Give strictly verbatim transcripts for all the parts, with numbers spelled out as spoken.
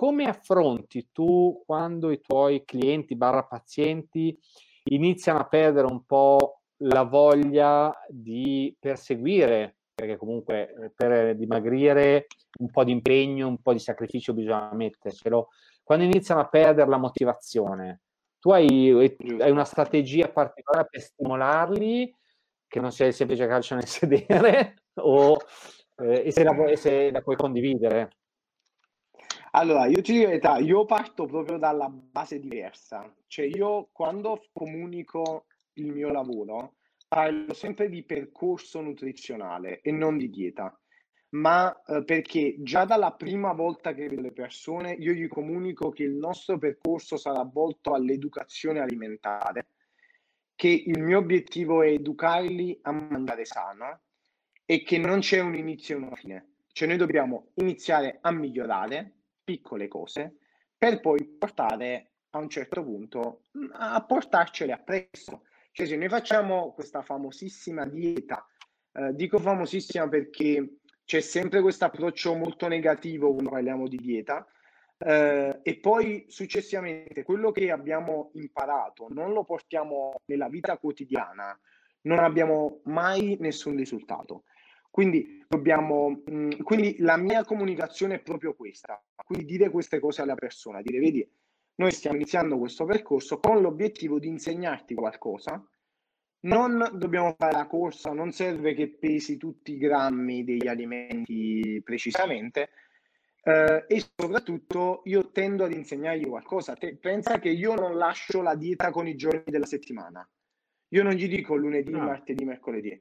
come affronti tu quando i tuoi clienti barra pazienti iniziano a perdere un po' la voglia di perseguire, perché comunque per dimagrire un po' di impegno, un po' di sacrificio bisogna mettercelo, quando iniziano a perdere la motivazione? Tu hai, hai una strategia particolare per stimolarli, che non sia il semplice calcio nel sedere, o eh, e se la, e se la puoi condividere? Allora, io ti dico la verità, io parto proprio dalla base diversa. Cioè, io quando comunico il mio lavoro parlo sempre di percorso nutrizionale e non di dieta, ma eh, perché già dalla prima volta che vedo le persone io gli comunico che il nostro percorso sarà volto all'educazione alimentare, che il mio obiettivo è educarli a mangiare sano e che non c'è un inizio e una fine. Cioè, noi dobbiamo iniziare a migliorare piccole cose per poi portare a un certo punto a portarcele appresso. Cioè, se noi facciamo questa famosissima dieta, eh, dico famosissima perché c'è sempre questo approccio molto negativo quando parliamo di dieta, eh, e poi successivamente quello che abbiamo imparato non lo portiamo nella vita quotidiana, non abbiamo mai nessun risultato. Quindi, dobbiamo, mh, quindi la mia comunicazione è proprio questa, quindi dire queste cose alla persona, dire: vedi, noi stiamo iniziando questo percorso con l'obiettivo di insegnarti qualcosa, non dobbiamo fare la corsa, non serve che pesi tutti i grammi degli alimenti precisamente, eh, e soprattutto io tendo ad insegnargli qualcosa. Te, pensa che io non lascio la dieta con i giorni della settimana, io non gli dico lunedì, no, martedì, mercoledì.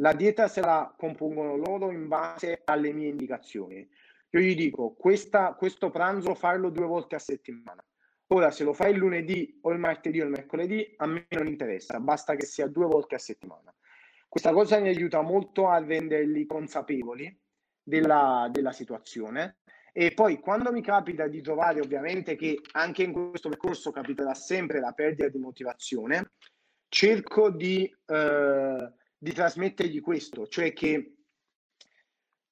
La dieta se la compongono loro in base alle mie indicazioni. Io gli dico: questa, questo pranzo farlo due volte a settimana. Ora, se lo fai il lunedì o il martedì o il mercoledì, a me non interessa, basta che sia due volte a settimana. Questa cosa mi aiuta molto a renderli consapevoli della, della situazione. E poi, quando mi capita di trovare, ovviamente, che anche in questo percorso capiterà sempre la perdita di motivazione, cerco di... Eh, di trasmettergli questo, cioè che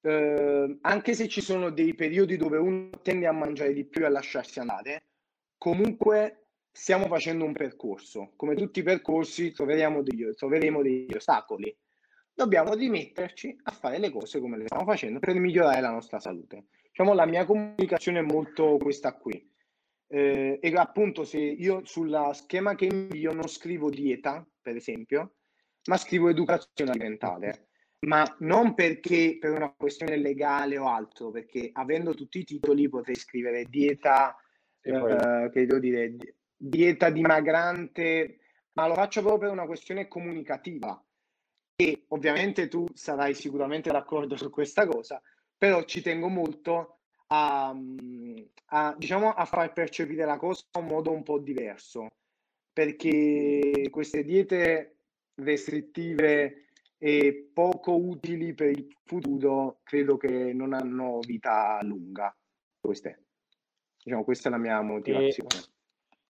eh, anche se ci sono dei periodi dove uno tende a mangiare di più e a lasciarsi andare, comunque stiamo facendo un percorso. Come tutti i percorsi troveremo degli, troveremo degli ostacoli, dobbiamo rimetterci a fare le cose come le stiamo facendo per migliorare la nostra salute. Diciamo, la mia comunicazione è molto questa qui, eh, e appunto, se io sulla schema che invio non scrivo dieta, per esempio, ma scrivo educazione alimentare, ma non perché per una questione legale o altro, perché avendo tutti i titoli potrei scrivere dieta, eh, che devo dire, dieta dimagrante, ma lo faccio proprio per una questione comunicativa, e ovviamente tu sarai sicuramente d'accordo su questa cosa, però ci tengo molto a, a, diciamo, a far percepire la cosa in un modo un po' diverso, perché queste diete restrittive e poco utili per il futuro credo che non hanno vita lunga. Questa è, diciamo, questa è la mia motivazione. E